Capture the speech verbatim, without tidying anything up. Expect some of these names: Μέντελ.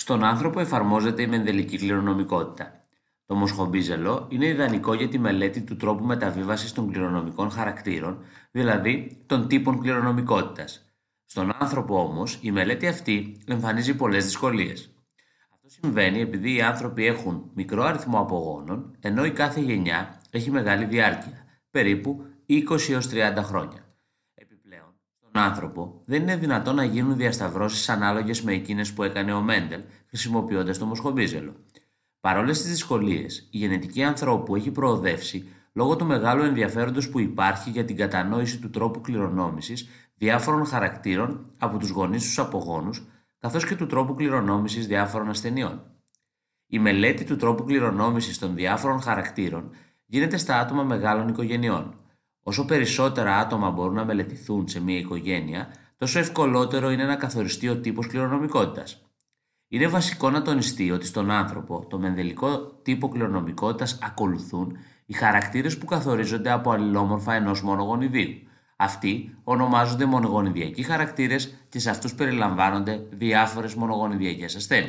Στον άνθρωπο εφαρμόζεται η μενδελική κληρονομικότητα. Το μοσχομπίζελο είναι ιδανικό για τη μελέτη του τρόπου μεταβίβασης των κληρονομικών χαρακτήρων, δηλαδή των τύπων κληρονομικότητας. Στον άνθρωπο όμως, η μελέτη αυτή εμφανίζει πολλές δυσκολίες. Αυτό συμβαίνει επειδή οι άνθρωποι έχουν μικρό αριθμό απογόνων, ενώ η κάθε γενιά έχει μεγάλη διάρκεια, περίπου είκοσι έως τριάντα χρόνια. Στον άνθρωπο δεν είναι δυνατόν να γίνουν διασταυρώσεις ανάλογες με εκείνες που έκανε ο Μέντελ χρησιμοποιώντας το μοσχομπίζελο. Παρ' όλες τις δυσκολίες, η γενετική ανθρώπου έχει προοδεύσει λόγω του μεγάλου ενδιαφέροντος που υπάρχει για την κατανόηση του τρόπου κληρονόμησης διάφορων χαρακτήρων από τους γονείς τους απογόνους, καθώς και του τρόπου κληρονόμησης διάφορων ασθενειών. Η μελέτη του τρόπου κληρονόμησης των διάφορων χαρακτήρων γίνεται στα άτομα μεγάλων οικογενειών. Όσο περισσότερα άτομα μπορούν να μελετηθούν σε μια οικογένεια, τόσο ευκολότερο είναι να καθοριστεί ο τύπος κληρονομικότητας. Είναι βασικό να τονιστεί ότι στον άνθρωπο το μενδελικό τύπο κληρονομικότητας ακολουθούν οι χαρακτήρες που καθορίζονται από αλληλόμορφα ενός μονογονιδίου. Αυτοί ονομάζονται μονογονιδιακοί χαρακτήρες και σε αυτούς περιλαμβάνονται διάφορες μονογονιδιακές ασθένειες.